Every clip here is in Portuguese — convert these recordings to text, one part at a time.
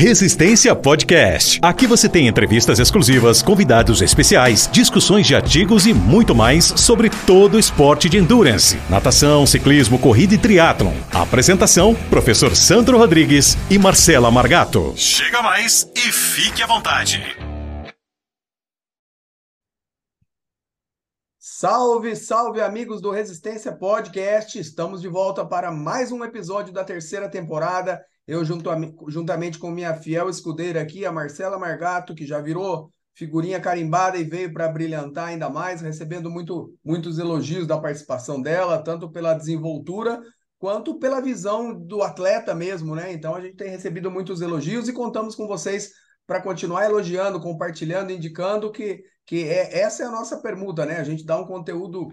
Resistência Podcast. Aqui você tem entrevistas exclusivas, convidados especiais, discussões de artigos e muito mais sobre todo o esporte de endurance, natação, ciclismo, corrida e triatlon. Apresentação, professor Sandro Rodrigues e Marcela Margato. Chega mais e fique à vontade. Salve, salve amigos do Resistência Podcast, estamos de volta para mais um episódio da terceira temporada, eu juntamente com minha fiel escudeira aqui, a Marcela Margato, que já virou figurinha carimbada e veio para brilhantar ainda mais, recebendo muitos elogios da participação dela, tanto pela desenvoltura quanto pela visão do atleta mesmo, né? Então a gente tem recebido muitos elogios e contamos com vocês para continuar elogiando, compartilhando, indicando que essa é a nossa permuta, né? A gente dá um conteúdo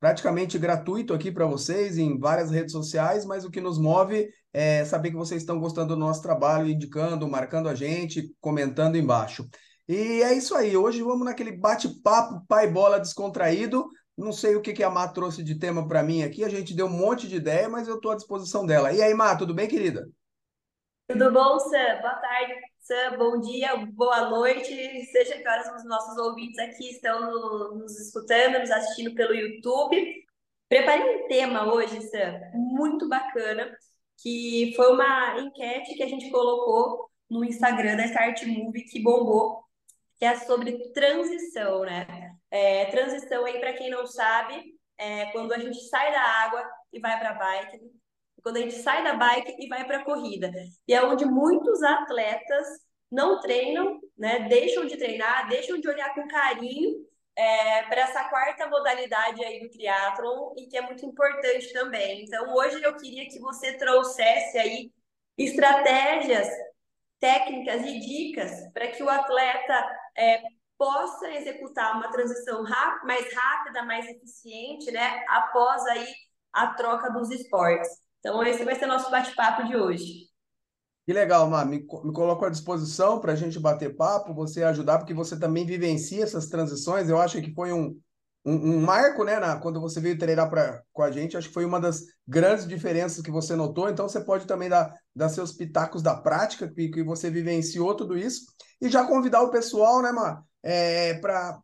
praticamente gratuito aqui para vocês em várias redes sociais, mas o que nos move é saber que vocês estão gostando do nosso trabalho, indicando, marcando a gente, comentando embaixo. E é isso aí, hoje vamos naquele bate-papo pai-bola descontraído. Não sei o que a Má trouxe de tema para mim aqui, a gente deu um monte de ideia, mas eu estou à disposição dela. E aí, Má, tudo bem, querida? Tudo bom, Sam? Boa tarde. Bom dia, boa noite, seja que horas os nossos ouvintes aqui estão nos escutando, nos assistindo pelo YouTube. Preparei um tema hoje, Sam, muito bacana, que foi uma enquete que a gente colocou no Instagram da Start Move, que bombou, que é sobre transição, né? Transição aí, para quem não sabe, é quando a gente sai da água e vai para a bike, quando a gente sai da bike e vai para a corrida. E é onde muitos atletas não treinam, né? Deixam de treinar, deixam de olhar com carinho para essa quarta modalidade aí do triatlon e que é muito importante também. Então, hoje eu queria que você trouxesse aí estratégias, técnicas e dicas para que o atleta possa executar uma transição mais rápida, mais eficiente, né? Após aí a troca dos esportes. Então, esse vai ser o nosso bate-papo de hoje. Que legal, Má. Me coloco à disposição para a gente bater papo, você ajudar, porque você também vivencia essas transições. Eu acho que foi um marco, né, quando você veio treinar com a gente. Acho que foi uma das grandes diferenças que você notou. Então, você pode também dar seus pitacos da prática, que você vivenciou tudo isso. E já convidar o pessoal, né, Má?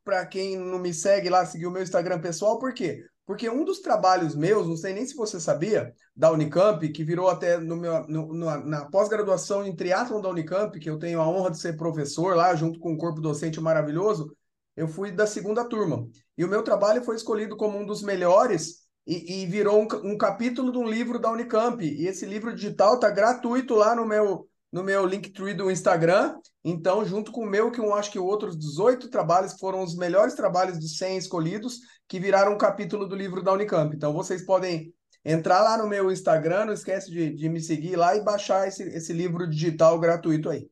Para quem não me segue lá, seguir o meu Instagram pessoal, por quê? Porque um dos trabalhos meus, não sei nem se você sabia, da Unicamp, que virou até na pós-graduação em triatlon da Unicamp, que eu tenho a honra de ser professor lá, junto com um corpo docente maravilhoso, eu fui da segunda turma. E o meu trabalho foi escolhido como um dos melhores e virou um capítulo de um livro da Unicamp. E esse livro digital está gratuito lá no meu Linktree do Instagram. Então, junto com o meu, que eu acho que outros 18 trabalhos foram os melhores trabalhos de 100 escolhidos, que viraram um capítulo do livro da Unicamp. Então, vocês podem entrar lá no meu Instagram, não esquece de me seguir lá e baixar esse livro digital gratuito aí.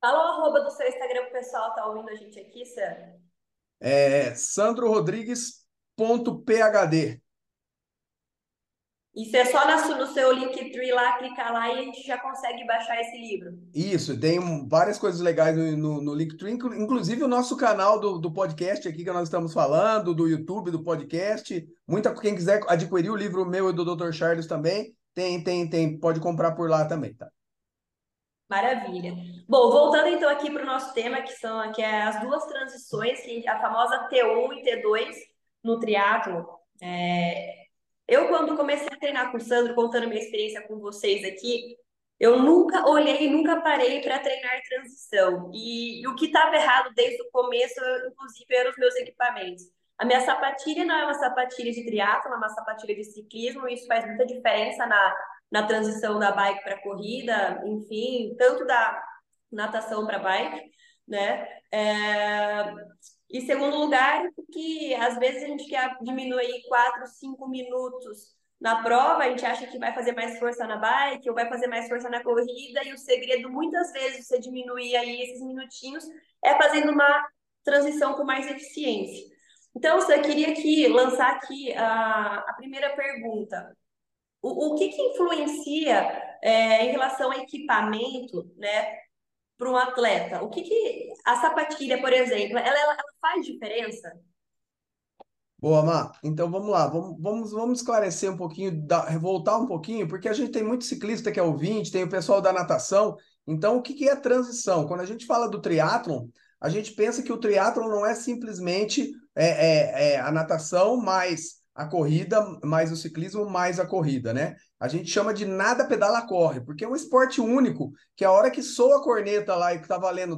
Fala o arroba do seu Instagram pro pessoal tá ouvindo a gente aqui, Sam. É sandrorodrigues.phd. Isso é só no seu Linktree lá, clicar lá e a gente já consegue baixar esse livro. Isso, tem várias coisas legais no Linktree, inclusive o nosso canal do podcast aqui que nós estamos falando, do YouTube, do podcast. Quem quiser adquirir o livro meu e do Dr. Charles também, tem, pode comprar por lá também, tá? Maravilha. Bom, voltando então aqui para o nosso tema, que é as duas transições, a famosa T1 e T2 no triatlon. Eu, quando comecei a treinar com o Sandro, contando minha experiência com vocês aqui, eu nunca olhei, nunca parei para treinar transição. E o que estava errado desde o começo, inclusive, eram os meus equipamentos. A minha sapatilha não é uma sapatilha de triatlon, é uma sapatilha de ciclismo, e isso faz muita diferença na transição da bike para corrida, enfim, tanto da natação para bike, né? E segundo lugar, que às vezes a gente quer diminuir 4, 5 minutos na prova, a gente acha que vai fazer mais força na bike ou vai fazer mais força na corrida, e o segredo muitas vezes de você diminuir aí esses minutinhos é fazendo uma transição com mais eficiência. Então, eu queria lançar aqui a primeira pergunta. O que influencia em relação ao equipamento, né, para um atleta? A sapatilha, por exemplo, ela faz diferença? Boa, Má. Então, vamos lá. Vamos esclarecer um pouquinho, voltar um pouquinho, porque a gente tem muito ciclista que é ouvinte, tem o pessoal da natação, Então, o que é a transição? Quando a gente fala do triatlon, a gente pensa que o triatlon não é simplesmente a natação mais a corrida, mais o ciclismo, mais a corrida, né? A gente chama de nada, pedala, corre, porque é um esporte único, que a hora que soa a corneta lá e que tá valendo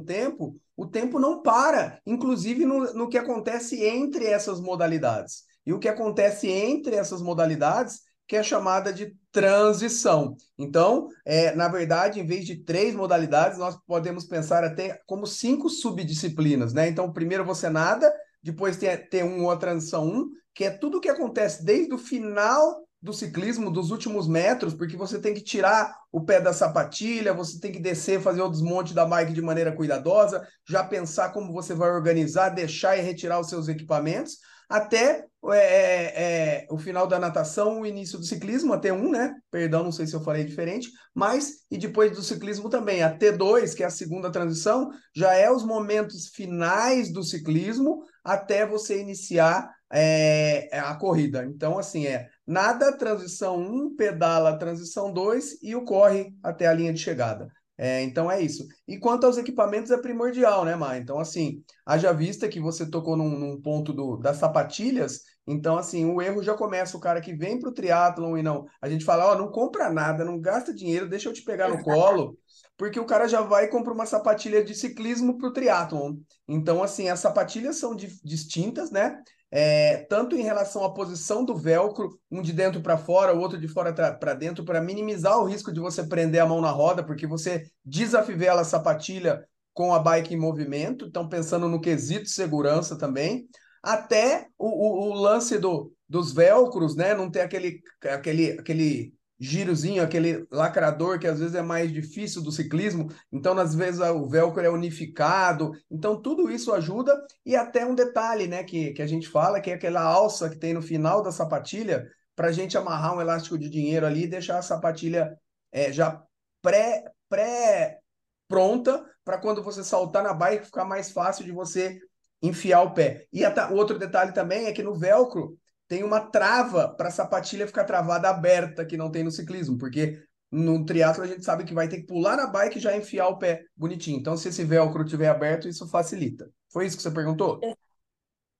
o tempo não para, inclusive no que acontece entre essas modalidades. E o que acontece entre essas modalidades que é chamada de transição. Então, na verdade, em vez de 3 modalidades, nós podemos pensar até como 5 subdisciplinas, né? Então, primeiro você nada, depois tem T1 ou a transição 1, que é tudo o que acontece desde o final do ciclismo, dos últimos metros, porque você tem que tirar o pé da sapatilha, você tem que descer, fazer o desmonte da bike de maneira cuidadosa, já pensar como você vai organizar, deixar e retirar os seus equipamentos, até o final da natação, o início do ciclismo, a T1, né? Perdão, não sei se eu falei diferente, mas e depois do ciclismo também. A T2, que é a segunda transição, já é os momentos finais do ciclismo até você iniciar a corrida. Então, assim, nada, transição 1, pedala, transição 2 e o corre até a linha de chegada. Então é isso. E quanto aos equipamentos é primordial, né, Má? Então, assim, haja vista que você tocou num ponto das sapatilhas, então, assim, o erro já começa. O cara que vem para o triatlon e não... A gente fala, ó, não compra nada, não gasta dinheiro, deixa eu te pegar no colo, porque o cara já vai e compra uma sapatilha de ciclismo para o triatlon. Então, assim, as sapatilhas são distintas, né? Tanto em relação à posição do velcro, um de dentro para fora, o outro de fora para dentro, para minimizar o risco de você prender a mão na roda, porque você desafivela a sapatilha com a bike em movimento, então pensando no quesito segurança também, até o lance dos velcros, né? Não ter aquele girozinho, aquele lacrador que às vezes é mais difícil do ciclismo, então às vezes o velcro é unificado, então tudo isso ajuda. E até um detalhe, né, que a gente fala, que é aquela alça que tem no final da sapatilha, para a gente amarrar um elástico de dinheiro ali e deixar a sapatilha já pronta, para quando você saltar na bike ficar mais fácil de você enfiar o pé. E outro detalhe também é que no velcro tem uma trava para a sapatilha ficar travada aberta, que não tem no ciclismo, porque no triatlo a gente sabe que vai ter que pular na bike e já enfiar o pé bonitinho. Então, se esse velcro estiver aberto, isso facilita. Foi isso que você perguntou?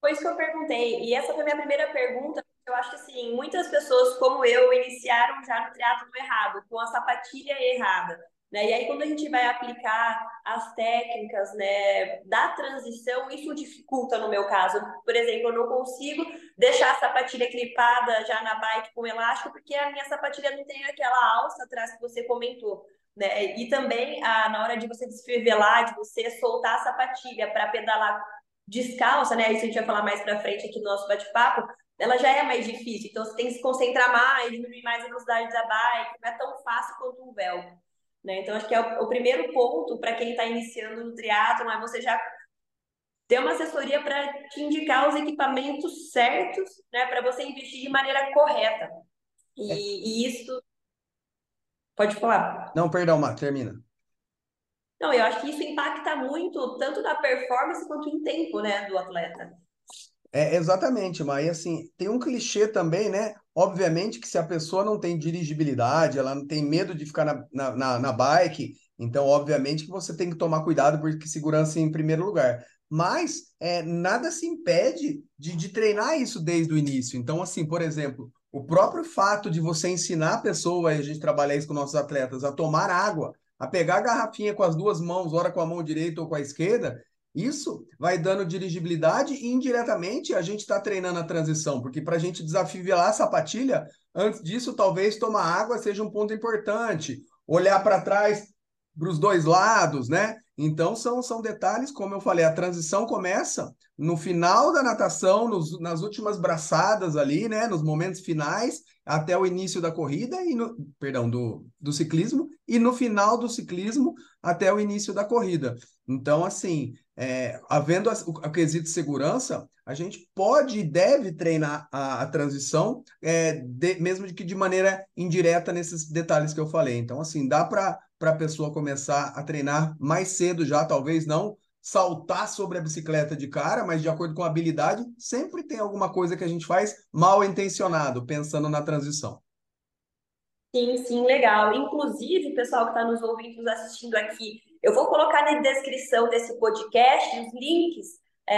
Foi isso que eu perguntei. E essa foi a minha primeira pergunta. Eu acho que, assim, muitas pessoas, como eu, iniciaram já no triatlo errado, com a sapatilha errada, né? E aí, quando a gente vai aplicar as técnicas, né, da transição, isso dificulta no meu caso. Por exemplo, eu não consigo deixar a sapatilha clipada já na bike com elástico, porque a minha sapatilha não tem aquela alça atrás que você comentou, né? E também, na hora de você desfivelar, de você soltar a sapatilha para pedalar descalça, né? Isso a gente vai falar mais para frente aqui no nosso bate-papo. Ela já é mais difícil, então você tem que se concentrar mais, diminuir mais a velocidade da bike. Não é tão fácil quanto um velcro, né? Então, acho que é o primeiro ponto para quem está iniciando no triatlon, é você já ter uma assessoria para te indicar os equipamentos certos, né, para você investir de maneira correta. E isso... Pode falar. Não, perdão, Má, termina. Não, eu acho que isso impacta muito, tanto na performance quanto em tempo, né, do atleta. Exatamente, Má. E, assim, tem um clichê também, né? Obviamente que se a pessoa não tem dirigibilidade, ela não tem medo de ficar na bike, então obviamente que você tem que tomar cuidado, porque segurança em primeiro lugar. Mas nada se impede de treinar isso desde o início. Então, assim, por exemplo, o próprio fato de você ensinar a pessoa, e a gente trabalha isso com nossos atletas, a tomar água, a pegar a garrafinha com as duas mãos, ora com a mão direita ou com a esquerda, isso vai dando dirigibilidade e, indiretamente, a gente está treinando a transição, porque para a gente desafivelar a sapatilha, antes disso, talvez tomar água seja um ponto importante, olhar para trás, para os dois lados, né? Então, são detalhes, como eu falei, a transição começa no final da natação, nas últimas braçadas ali, né? Nos momentos finais, até o início da corrida, do ciclismo, e no final do ciclismo até o início da corrida. Então, assim, havendo o quesito de segurança, a gente pode e deve treinar a transição, mesmo que de maneira indireta nesses detalhes que eu falei. Então, assim, dá para a pessoa começar a treinar mais cedo já, talvez não saltar sobre a bicicleta de cara, mas de acordo com a habilidade, sempre tem alguma coisa que a gente faz mal intencionado, pensando na transição. Sim, legal. Inclusive, pessoal que está nos ouvindo, nos assistindo aqui, eu vou colocar na descrição desse podcast os links.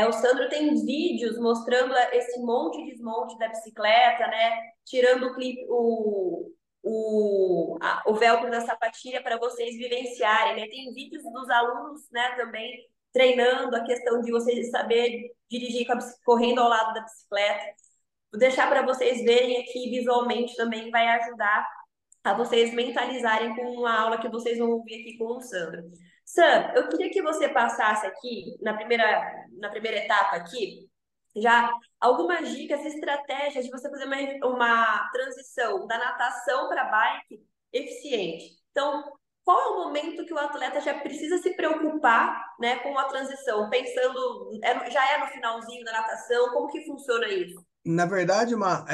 O Sandro tem vídeos mostrando esse monte e desmonte da bicicleta, né? Tirando o clipe, o velcro da sapatilha para vocês vivenciarem, né? Tem vídeos dos alunos, né, também treinando a questão de vocês saber dirigir correndo ao lado da bicicleta. Vou deixar para vocês verem aqui visualmente também, vai ajudar a vocês mentalizarem com a aula que vocês vão ouvir aqui com o Sandro. Sam, eu queria que você passasse aqui, na primeira etapa aqui, já algumas dicas, estratégias de você fazer uma transição da natação para bike eficiente. Então, qual é o momento que o atleta já precisa se preocupar, né, com a transição? Pensando, já é no finalzinho da natação, como que funciona isso? Na verdade, Mar,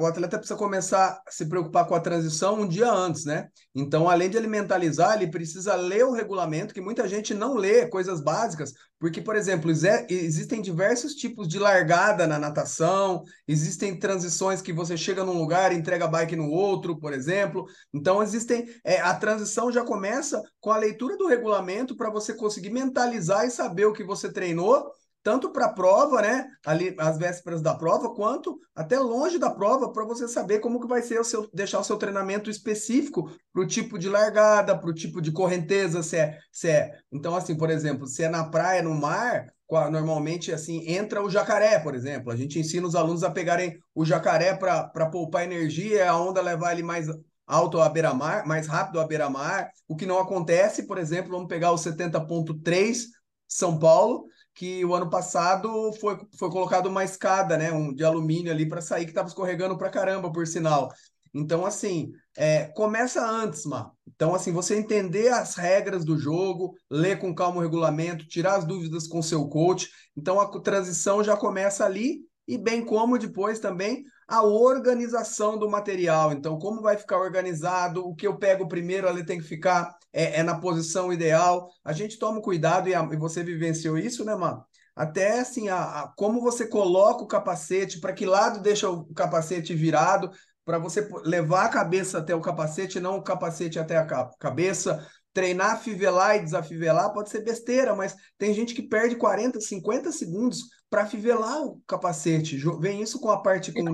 o atleta precisa começar a se preocupar com a transição um dia antes, né? Então, além de ele mentalizar, ele precisa ler o regulamento, que muita gente não lê coisas básicas, porque, por exemplo, existem diversos tipos de largada na natação, existem transições que você chega num lugar e entrega a bike no outro, por exemplo. Então, existem... a transição já começa com a leitura do regulamento para você conseguir mentalizar e saber o que você treinou, tanto para a prova, né, ali às vésperas da prova, quanto até longe da prova, para você saber como que vai ser deixar o seu treinamento específico para o tipo de largada, para o tipo de correnteza, Então, assim, por exemplo, se é na praia, no mar, normalmente, assim, entra o jacaré, por exemplo. A gente ensina os alunos a pegarem o jacaré para poupar energia, a onda levar ele mais alto à beira-mar, mais rápido à beira-mar, o que não acontece. Por exemplo, vamos pegar o 70.3 São Paulo, que o ano passado foi colocado uma escada, né, de alumínio ali para sair, que estava escorregando para caramba, por sinal. Então, assim, começa antes, Má. Então, assim, você entender as regras do jogo, ler com calma o regulamento, tirar as dúvidas com seu coach. Então, a transição já começa ali, e bem como depois também a organização do material. Então, como vai ficar organizado, o que eu pego primeiro ali tem que ficar na posição ideal. A gente toma cuidado, e você vivenciou isso, né, mano? Até, assim, como você coloca o capacete, para que lado deixa o capacete virado, para você levar a cabeça até o capacete, não o capacete até a cabeça. Treinar, fivelar e desafivelar pode ser besteira, mas tem gente que perde 40, 50 segundos para fivelar o capacete. Vem isso com a parte com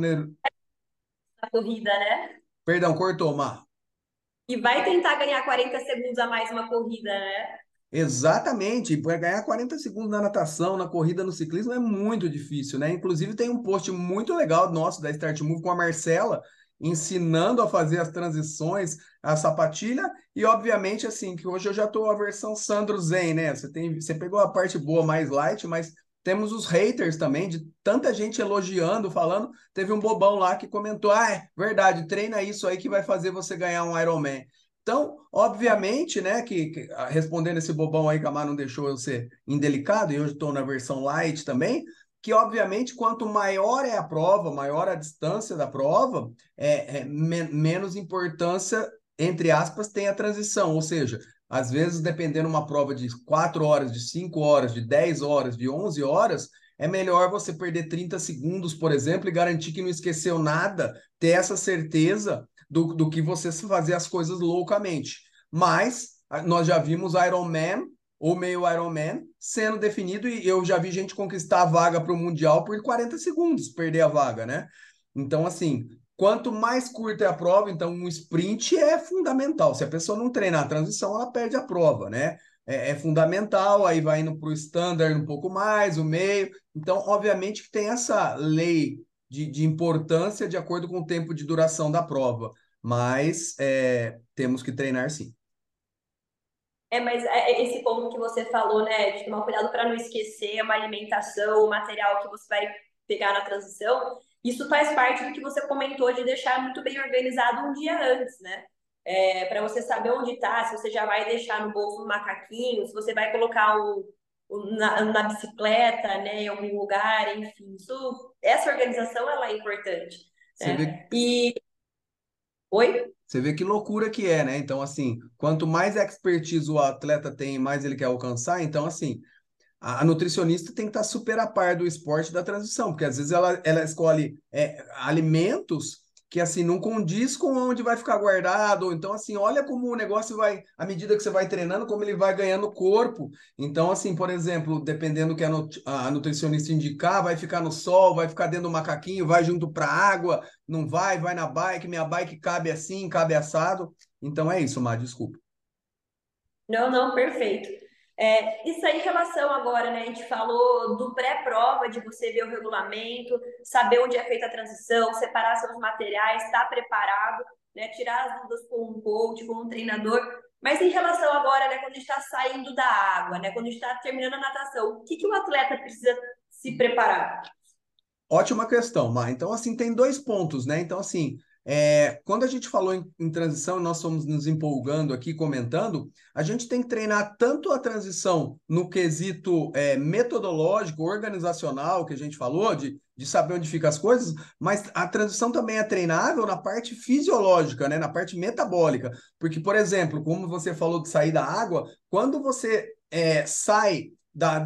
a corrida, né? Perdão, cortou, Mar. E vai tentar ganhar 40 segundos a mais uma corrida, né? Exatamente. Ganhar 40 segundos na natação, na corrida, no ciclismo é muito difícil, né? Inclusive tem um post muito legal nosso da Start Move com a Marcela, ensinando a fazer as transições, a sapatilha, e obviamente, assim, que hoje eu já estou a versão Sandro Zen, né? Você pegou a parte boa, mais light, mas temos os haters também, de tanta gente elogiando, falando. Teve um bobão lá que comentou, é verdade, treina isso aí que vai fazer você ganhar um Ironman. Então, obviamente, né, que respondendo esse bobão aí, que a Mar não deixou eu ser indelicado, e hoje estou na versão light também, que obviamente quanto maior é a prova, maior a distância da prova, menos importância, entre aspas, tem a transição. Ou seja, às vezes, dependendo de uma prova de 4 horas, de 5 horas, de 10 horas, de 11 horas, é melhor você perder 30 segundos, por exemplo, e garantir que não esqueceu nada, ter essa certeza do que você fazer as coisas loucamente. Mas nós já vimos Ironman, ou meio Ironman, sendo definido, e eu já vi gente conquistar a vaga para o Mundial por 40 segundos, perder a vaga, né? Então, assim, quanto mais curta é a prova, então um sprint é fundamental. Se a pessoa não treinar a transição, ela perde a prova, né? É fundamental, aí vai indo para o standard um pouco mais, o meio. Então, obviamente que tem essa lei de importância de acordo com o tempo de duração da prova, mas temos que treinar sim. Mas esse ponto que você falou, né, de tomar cuidado para não esquecer uma alimentação, o material que você vai pegar na transição, isso faz parte do que você comentou de deixar muito bem organizado um dia antes, né? Para você saber onde está, se você já vai deixar no bolso um macaquinho, se você vai colocar na bicicleta, né, em algum lugar, enfim. Essa organização, ela é importante. Né? Oi? Você vê que loucura que é, né? Então, assim, quanto mais expertise o atleta tem, mais ele quer alcançar. Então, assim, a nutricionista tem que estar super a par do esporte da transição, porque às vezes ela escolhe alimentos que assim não condiz com onde vai ficar guardado, ou então assim, olha como o negócio vai, à medida que você vai treinando, como ele vai ganhando corpo. Então assim, por exemplo, dependendo do que a nutricionista indicar, vai ficar no sol, vai ficar dentro do macaquinho, vai junto para a água, não vai, vai na bike, minha bike cabe assim, cabe assado. Então é isso, Má, desculpa. Não, não, perfeito. Isso aí em relação agora, né, a gente falou do pré-prova, de você ver o regulamento, saber onde é feita a transição, separar seus materiais, estar preparado, né, tirar as dúvidas com um coach, com um treinador. Mas em relação agora, né, quando a gente está saindo da água, né, quando a gente está terminando a natação, o que, que o atleta precisa se preparar? Ótima questão, Mar. Então, assim, tem dois pontos, né? Então, assim... quando a gente falou em transição, nós estamos nos empolgando aqui, comentando, a gente tem que treinar tanto a transição no quesito metodológico, organizacional, que a gente falou, de saber onde ficam as coisas, mas a transição também é treinável na parte fisiológica, né? Na parte metabólica. Porque, por exemplo, como você falou de sair da água, quando você sai da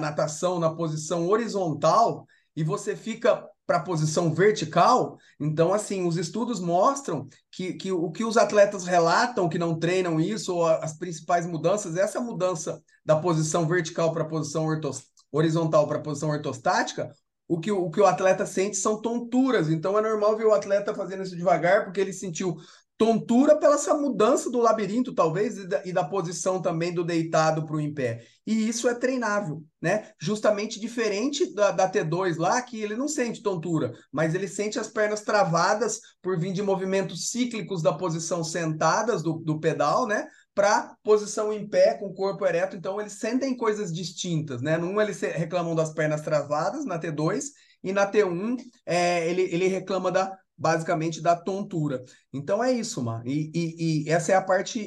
natação na posição horizontal e você fica... para a posição vertical, então, assim, os estudos mostram que o que os atletas relatam que não treinam isso, ou as principais mudanças, essa mudança da posição vertical para a posição horizontal para a posição ortostática, o que o atleta sente são tonturas. Então, é normal ver o atleta fazendo isso devagar, porque ele sentiu tontura pela essa mudança do labirinto, talvez, e da posição também do deitado para o em pé. E isso é treinável, né? Justamente diferente da T2 lá, que ele não sente tontura, mas ele sente as pernas travadas por vir de movimentos cíclicos da posição sentadas do pedal, né? Para posição em pé, com o corpo ereto. Então, eles sentem coisas distintas, né? Num, eles reclamam das pernas travadas, na T2, e na T1, ele reclama basicamente da tontura. Então é isso, mano. E essa é a parte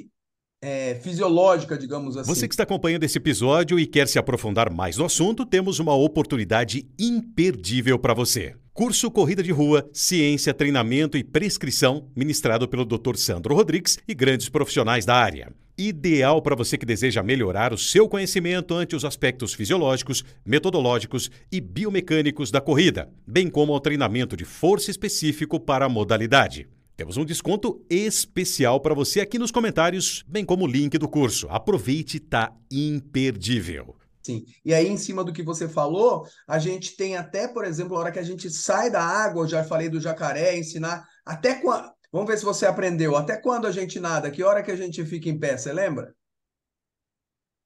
fisiológica, digamos assim. Você que está acompanhando esse episódio e quer se aprofundar mais no assunto, temos uma oportunidade imperdível para você. Curso Corrida de Rua, Ciência, Treinamento e Prescrição, ministrado pelo Dr. Sandro Rodrigues e grandes profissionais da área. Ideal para você que deseja melhorar o seu conhecimento ante os aspectos fisiológicos, metodológicos e biomecânicos da corrida, bem como ao treinamento de força específico para a modalidade. Temos um desconto especial para você aqui nos comentários, bem como o link do curso. Aproveite, tá imperdível. Sim, e aí em cima do que você falou, a gente tem até, por exemplo, a hora que a gente sai da água, eu já falei do jacaré, ensinar até quando, vamos ver se você aprendeu, até quando a gente nada, que hora que a gente fica em pé, você lembra?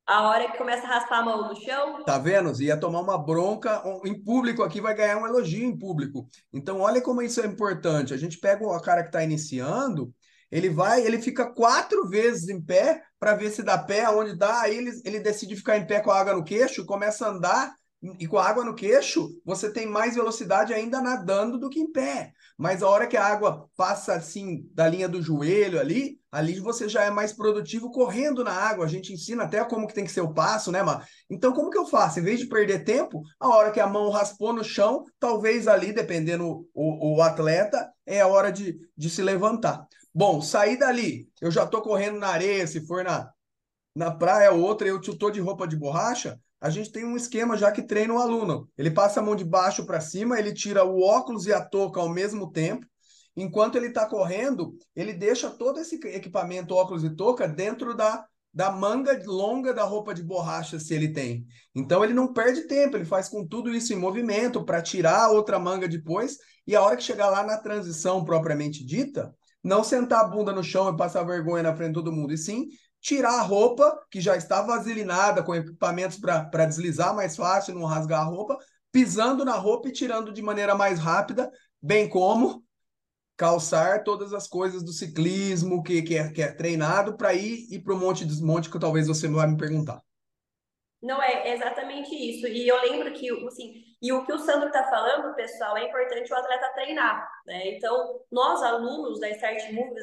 A hora que começa a raspar a mão no chão. Tá vendo? Ia tomar uma bronca em público aqui, vai ganhar um elogio em público. Então olha como isso é importante, a gente pega o cara que está iniciando, ele fica 4 vezes em pé para ver se dá pé, onde dá, aí ele decide ficar em pé com a água no queixo, começa a andar, e com a água no queixo, você tem mais velocidade ainda nadando do que em pé. Mas a hora que a água passa assim, da linha do joelho ali você já é mais produtivo correndo na água. A gente ensina até como que tem que ser o passo, né, Má? Então, como que eu faço? Em vez de perder tempo, a hora que a mão raspou no chão, talvez ali, dependendo o atleta, é a hora de se levantar. Bom, sair dali, eu já estou correndo na areia, se for na praia ou outra, eu estou de roupa de borracha, a gente tem um esquema já que treina o aluno. Ele passa a mão de baixo para cima, ele tira o óculos e a touca ao mesmo tempo. Enquanto ele está correndo, ele deixa todo esse equipamento, óculos e touca, dentro da manga longa da roupa de borracha, se ele tem. Então, ele não perde tempo, ele faz com tudo isso em movimento para tirar a outra manga depois. E a hora que chegar lá na transição propriamente dita, não sentar a bunda no chão e passar vergonha na frente de todo mundo, e sim tirar a roupa, que já está vaselinada, com equipamentos para deslizar mais fácil, não rasgar a roupa, pisando na roupa e tirando de maneira mais rápida, bem como calçar todas as coisas do ciclismo que é treinado para ir para o monte e desmonte, que talvez você vai me perguntar. Não, é exatamente isso. E eu lembro que, assim, e o que o Sandro está falando, pessoal, é importante o atleta treinar, né? Então, nós, alunos da Start Moves,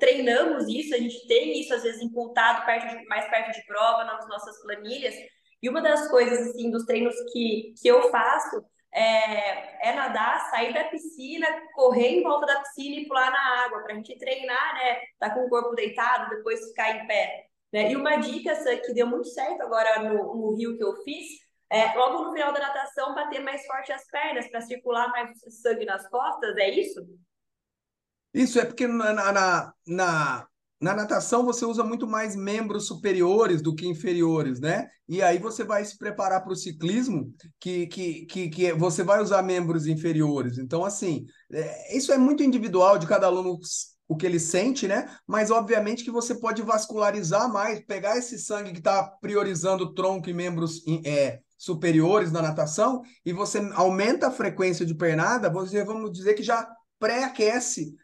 treinamos isso, a gente tem isso, às vezes, incultado mais perto de prova, nas nossas planilhas. E uma das coisas, assim, dos treinos que eu faço é nadar, sair da piscina, correr em volta da piscina e pular na água, para a gente treinar, né? Tá com o corpo deitado, depois ficar em pé. Né? E uma dica que deu muito certo agora no Rio que eu fiz, logo no final da natação, bater mais forte as pernas para circular mais sangue nas costas, é isso? Isso, é porque na natação você usa muito mais membros superiores do que inferiores, né? E aí você vai se preparar para o ciclismo, que você vai usar membros inferiores. Então, assim, isso é muito individual de cada aluno, o que ele sente, né? Mas, obviamente, que você pode vascularizar mais, pegar esse sangue que está priorizando tronco e membros superiores na natação, e você aumenta a frequência de pernada, você, vamos dizer que já pré-aquece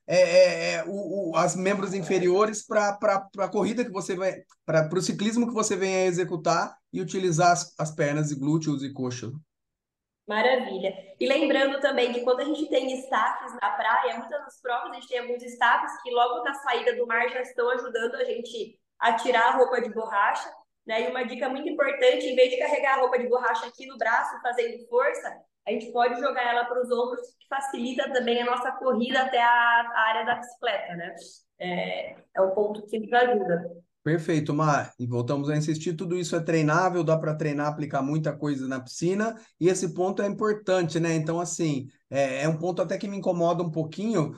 as membros inferiores para a corrida que você vai, para o ciclismo que você vem a executar e utilizar as pernas e glúteos e coxa. Maravilha. E lembrando também que quando a gente tem estafes na praia, muitas das provas a gente tem alguns estafes que logo na saída do mar já estão ajudando a gente a tirar a roupa de borracha, né? E uma dica muito importante, em vez de carregar a roupa de borracha aqui no braço fazendo força, a gente pode jogar ela para os ombros, que facilita também a nossa corrida até a área da bicicleta, né? É um ponto que nos ajuda. Perfeito, Mar. E voltamos a insistir, tudo isso é treinável, dá para treinar, aplicar muita coisa na piscina, e esse ponto é importante, né? Então, assim, é um ponto até que me incomoda um pouquinho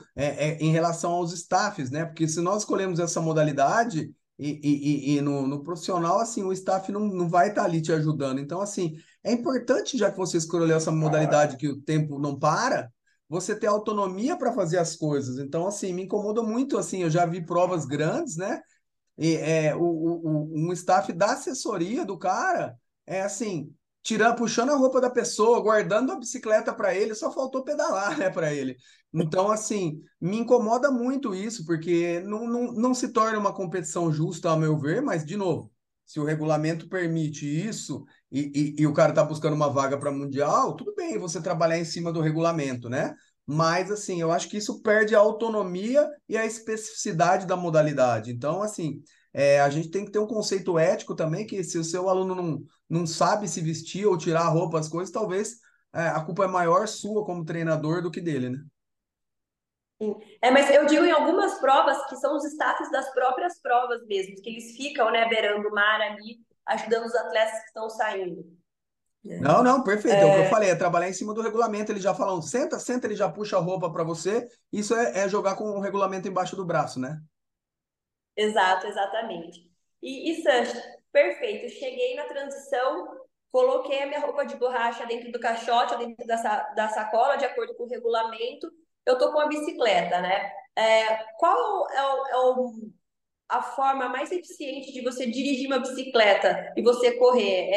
em relação aos staffs, né? Porque se nós escolhemos essa modalidade, e no profissional, assim, o staff não vai estar ali te ajudando. Então, assim, é importante, já que você escolheu essa modalidade que o tempo não para, você ter autonomia para fazer as coisas. Então, assim, me incomoda muito, assim, eu já vi provas grandes, né? E um staff da assessoria do cara é assim, puxando a roupa da pessoa, guardando a bicicleta para ele, só faltou pedalar, né, para ele. Então, assim, me incomoda muito isso, porque não se torna uma competição justa, ao meu ver, mas, de novo, se o regulamento permite isso e o cara tá buscando uma vaga para mundial, tudo bem você trabalhar em cima do regulamento, né? Mas, assim, eu acho que isso perde a autonomia e a especificidade da modalidade. Então, assim, a gente tem que ter um conceito ético também, que se o seu aluno não sabe se vestir ou tirar a roupa, as coisas, talvez a culpa é maior sua como treinador do que dele, né? Sim. Mas eu digo em algumas provas que são os status das próprias provas mesmo, que eles ficam, né, beirando o mar ali, ajudando os atletas que estão saindo. Não, perfeito, é o que eu falei, é trabalhar em cima do regulamento, eles já falam, senta, ele já puxa a roupa para você, isso é jogar com o regulamento embaixo do braço, né? Exato, exatamente. E Sancho, perfeito, cheguei na transição, coloquei a minha roupa de borracha dentro do caixote, dentro da sacola, de acordo com o regulamento, eu tô com a bicicleta, né? Qual a forma mais eficiente de você dirigir uma bicicleta e você correr?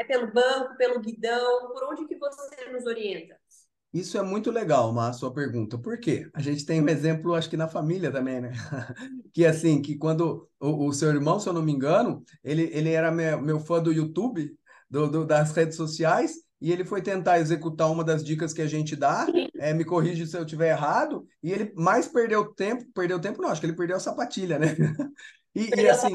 É pelo banco, pelo guidão? Por onde que você nos orienta? Isso é muito legal, Má, a sua pergunta. Por quê? A gente tem um exemplo, acho que na família também, né? Que assim, que quando o seu irmão, se eu não me engano, ele era meu fã do YouTube, das redes sociais, e ele foi tentar executar uma das dicas que a gente dá, me corrige se eu estiver errado, e ele mais perdeu tempo não, acho que ele perdeu a sapatilha, né? E assim,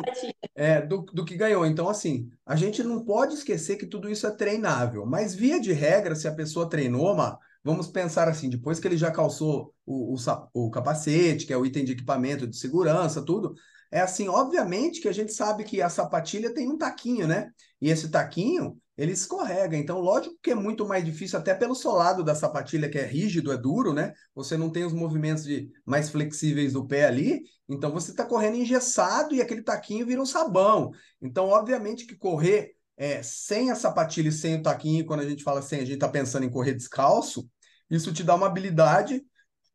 do que ganhou. Então, assim, a gente não pode esquecer que tudo isso é treinável. Mas, via de regra, se a pessoa treinou, vamos pensar assim, depois que ele já calçou o capacete, que é o item de equipamento de segurança, tudo, é assim, obviamente que a gente sabe que a sapatilha tem um taquinho, né? E esse taquinho, ele escorrega. Então, lógico que é muito mais difícil, até pelo solado da sapatilha, que é rígido, é duro, né? Você não tem os movimentos mais flexíveis do pé ali, então você está correndo engessado e aquele taquinho vira um sabão. Então, obviamente que correr sem a sapatilha e sem o taquinho, quando a gente fala sem, a gente está pensando em correr descalço, isso te dá uma habilidade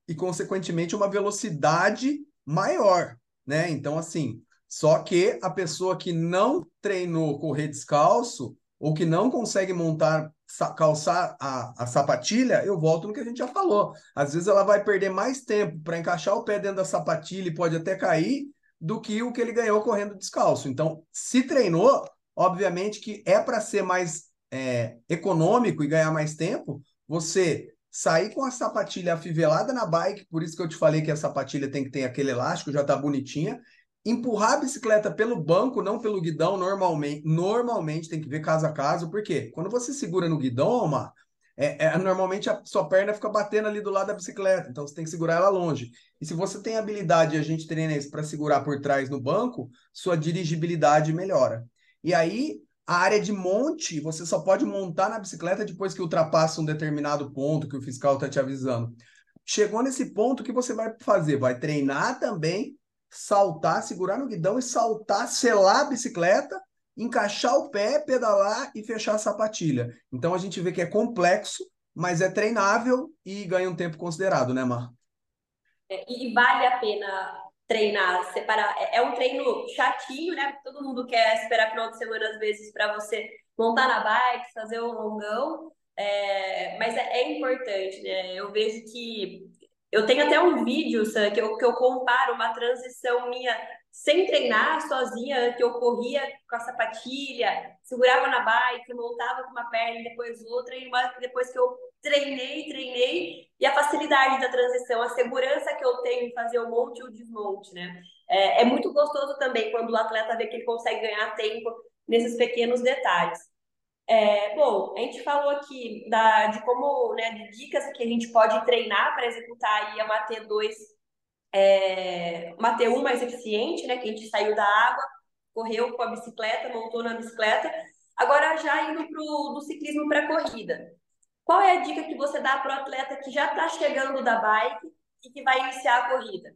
e, consequentemente, uma velocidade maior, né? Então, assim, só que a pessoa que não treinou correr descalço, ou que não consegue calçar a sapatilha, eu volto no que a gente já falou. Às vezes ela vai perder mais tempo para encaixar o pé dentro da sapatilha e pode até cair, do que o que ele ganhou correndo descalço. Então, se treinou, obviamente que é para ser mais econômico e ganhar mais tempo, você sair com a sapatilha afivelada na bike, por isso que eu te falei que a sapatilha tem que ter aquele elástico, já está bonitinha, empurrar a bicicleta pelo banco, não pelo guidão, normalmente tem que ver caso a caso, porque quando você segura no guidão, normalmente a sua perna fica batendo ali do lado da bicicleta, então você tem que segurar ela longe. E se você tem habilidade, e a gente treina isso para segurar por trás no banco, sua dirigibilidade melhora. E aí, a área de monte, você só pode montar na bicicleta depois que ultrapassa um determinado ponto que o fiscal está te avisando. Chegou nesse ponto, o que você vai fazer? Vai treinar também, saltar, segurar no guidão e saltar, selar a bicicleta, encaixar o pé, pedalar e fechar a sapatilha. Então a gente vê que é complexo, mas é treinável e ganha um tempo considerado, né, Mar? É, e vale a pena treinar, separar. É um treino chatinho, né? Todo mundo quer esperar final de semana, às vezes, para você montar na bike, fazer um longão. Mas é importante, né? Eu vejo que... Eu tenho até um vídeo, Sam, que eu comparo uma transição minha sem treinar, sozinha, que eu corria com a sapatilha, segurava na bike, montava com uma perna e depois outra, e depois que eu treinei, e a facilidade da transição, a segurança que eu tenho em fazer o monte e o desmonte, né? É muito gostoso também quando o atleta vê que ele consegue ganhar tempo nesses pequenos detalhes. Bom, a gente falou aqui de como, né, de dicas que a gente pode treinar para executar aí uma T2, uma T1 mais eficiente, né, que a gente saiu da água, correu com a bicicleta, montou na bicicleta. Agora já indo do ciclismo para a corrida. Qual é a dica que você dá para o atleta que já está chegando da bike e que vai iniciar a corrida?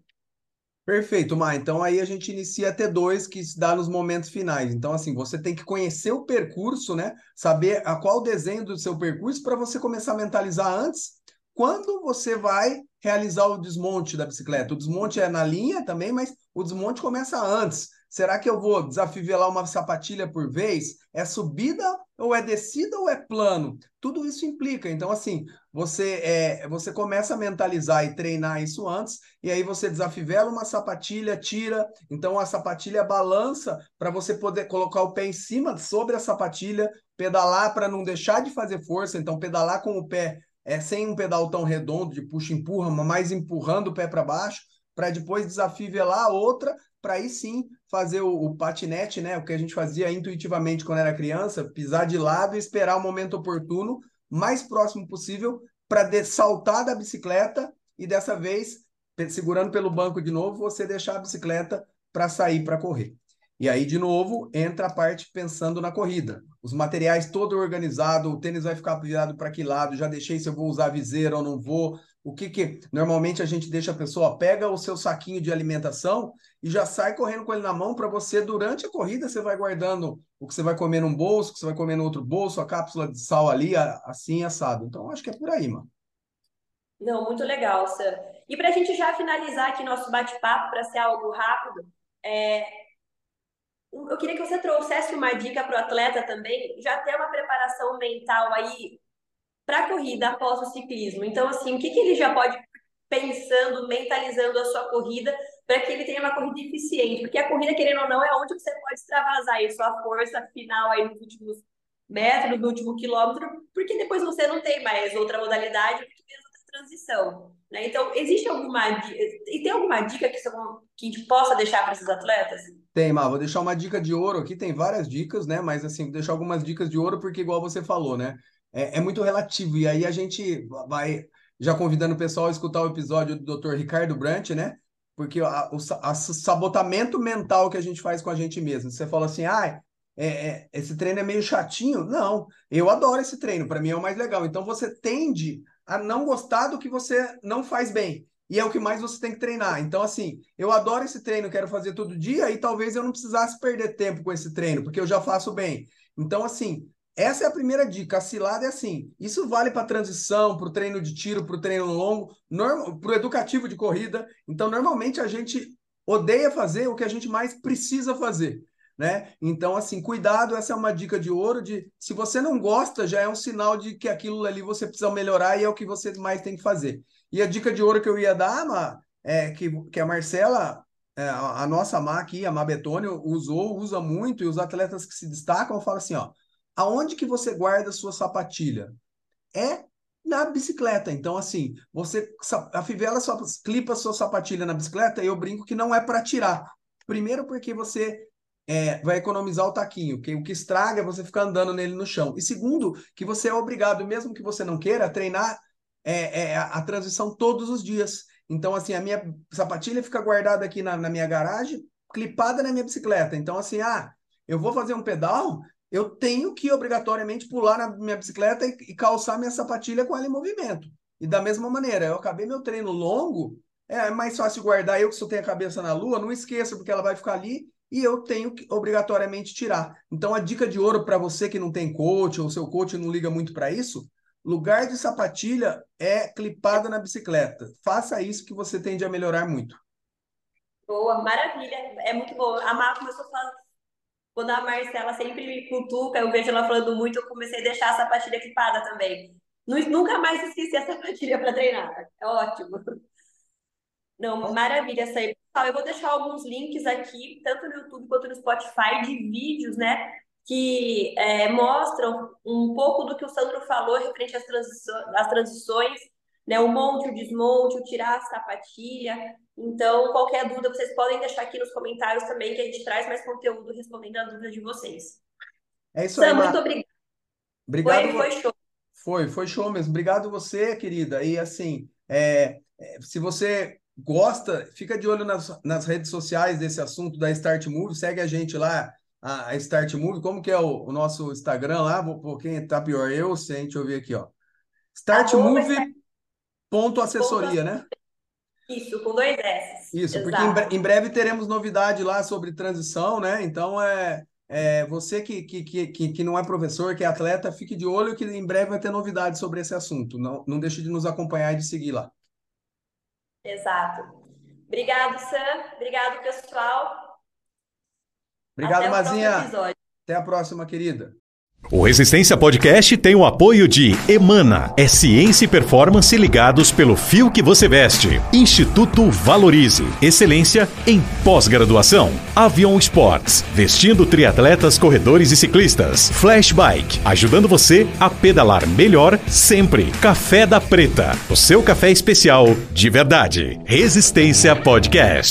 Perfeito, Mar. Então aí a gente inicia a T2, que se dá nos momentos finais. Então, assim, você tem que conhecer o percurso, né? Saber qual o desenho do seu percurso para você começar a mentalizar antes quando você vai realizar o desmonte da bicicleta. O desmonte é na linha também, mas o desmonte começa antes. Será que eu vou desafivelar uma sapatilha por vez? É subida ou é descida ou é plano? Tudo isso implica. Então, assim, você começa a mentalizar e treinar isso antes, e aí você desafivela uma sapatilha, tira. Então, a sapatilha balança para você poder colocar o pé em cima sobre a sapatilha, pedalar para não deixar de fazer força. Então, pedalar com o pé sem um pedal tão redondo de puxa-empurra, mas empurrando o pé para baixo, para depois desafivelar a outra, para aí sim fazer o patinete, né? O que a gente fazia intuitivamente quando era criança, pisar de lado e esperar o momento oportuno, mais próximo possível, para saltar da bicicleta e dessa vez, segurando pelo banco de novo, você deixar a bicicleta para sair para correr. E aí, de novo, entra a parte pensando na corrida. Os materiais todo organizado, o tênis vai ficar virado para que lado, já deixei se eu vou usar viseira ou não vou. O que normalmente a gente deixa a pessoa, pega o seu saquinho de alimentação e já sai correndo com ele na mão para você, durante a corrida, você vai guardando o que você vai comer num bolso, o que você vai comer no outro bolso, a cápsula de sal ali, assim, assado. Então, acho que é por aí, mano. Não, muito legal, Sam. E para a gente já finalizar aqui nosso bate-papo, para ser algo rápido, eu queria que você trouxesse uma dica para o atleta também, já ter uma preparação mental aí para a corrida após o ciclismo. Então, assim, o que ele já pode ir pensando, mentalizando a sua corrida para que ele tenha uma corrida eficiente? Porque a corrida, querendo ou não, é onde você pode extravasar aí sua força final aí nos últimos metros, no último quilômetro, porque depois você não tem mais outra modalidade, muito menos outra transição, né? Então, existe alguma dica que a gente possa deixar para esses atletas? Tem, Mar, vou deixar uma dica de ouro aqui, tem várias dicas, né? Mas, assim, vou deixar algumas dicas de ouro porque, igual você falou, né? É muito relativo, e aí a gente vai já convidando o pessoal a escutar o episódio do Dr. Ricardo Brant, né? Porque o sabotamento mental que a gente faz com a gente mesmo. Você fala assim, esse treino é meio chatinho. Não, eu adoro esse treino, para mim é o mais legal. Então você tende a não gostar do que você não faz bem. E é o que mais você tem que treinar. Então, assim, eu adoro esse treino, quero fazer todo dia, e talvez eu não precisasse perder tempo com esse treino, porque eu já faço bem. Então, assim... Essa é a primeira dica, a cilada é assim, isso vale para transição, para o treino de tiro, para o treino longo, para o educativo de corrida. Então, normalmente, a gente odeia fazer o que a gente mais precisa fazer, né? Então, assim, cuidado, essa é uma dica de ouro, se você não gosta, já é um sinal de que aquilo ali você precisa melhorar e é o que você mais tem que fazer. E a dica de ouro que eu ia dar, que a Marcela... a nossa Má aqui, a Má Betônio, usa muito, e os atletas que se destacam falam assim, ó, aonde que você guarda a sua sapatilha? É na bicicleta. Então, assim, você afivela, clipa a sua sapatilha na bicicleta, eu brinco que não é para tirar. Primeiro porque você vai economizar o taquinho, que o que estraga é você ficar andando nele no chão. E segundo, que você é obrigado, mesmo que você não queira, a treinar a transição todos os dias. Então, assim, a minha sapatilha fica guardada aqui na minha garagem, clipada na minha bicicleta. Então, assim, eu vou fazer um pedal... Eu tenho que, obrigatoriamente, pular na minha bicicleta e calçar minha sapatilha com ela em movimento. E da mesma maneira, eu acabei meu treino longo, é mais fácil guardar, eu que só tenho a cabeça na lua, não esqueça, porque ela vai ficar ali e eu tenho que obrigatoriamente tirar. Então, a dica de ouro para você que não tem coach, ou seu coach não liga muito para isso, lugar de sapatilha é clipada na bicicleta. Faça isso que você tende a melhorar muito. Boa, maravilha. É muito bom. A Mar começou falando... Quando a Marcela sempre me cutuca, eu vejo ela falando muito, eu comecei a deixar a sapatilha equipada também. Nunca mais esqueci a sapatilha para treinar. É ótimo. Não, maravilha isso aí. Pessoal, eu vou deixar alguns links aqui, tanto no YouTube quanto no Spotify, de vídeos, né? Que mostram um pouco do que o Sandro falou referente às transições, né? O monte, o desmonte, o tirar a sapatilha. Então, qualquer dúvida, vocês podem deixar aqui nos comentários também, que a gente traz mais conteúdo respondendo a dúvida de vocês. É isso aí, Sandro, muito obrigado. Foi show. Foi show mesmo. Obrigado você, querida. E assim, se você gosta, fica de olho nas redes sociais desse assunto da Start Move, segue a gente lá, a Start Move, como que é o nosso Instagram lá, por quem tá pior, eu, se a gente ouvir aqui, ó. Startmove.assessoria, né? Isso, com 2 S. Isso, exato. Porque em breve teremos novidade lá sobre transição, né? Então, você que não é professor, que é atleta, fique de olho que em breve vai ter novidade sobre esse assunto. Não deixe de nos acompanhar e de seguir lá. Exato. Obrigado, Sam. Obrigado, pessoal. Obrigado, Mazinha. Até a próxima, querida. O Resistência Podcast tem o apoio de Emana, é ciência e performance ligados pelo fio que você veste. Instituto Valorize, excelência em pós-graduação. Avion Sports, vestindo triatletas, corredores e ciclistas. Flashbike, ajudando você a pedalar melhor sempre. Café da Preta, o seu café especial de verdade. Resistência Podcast.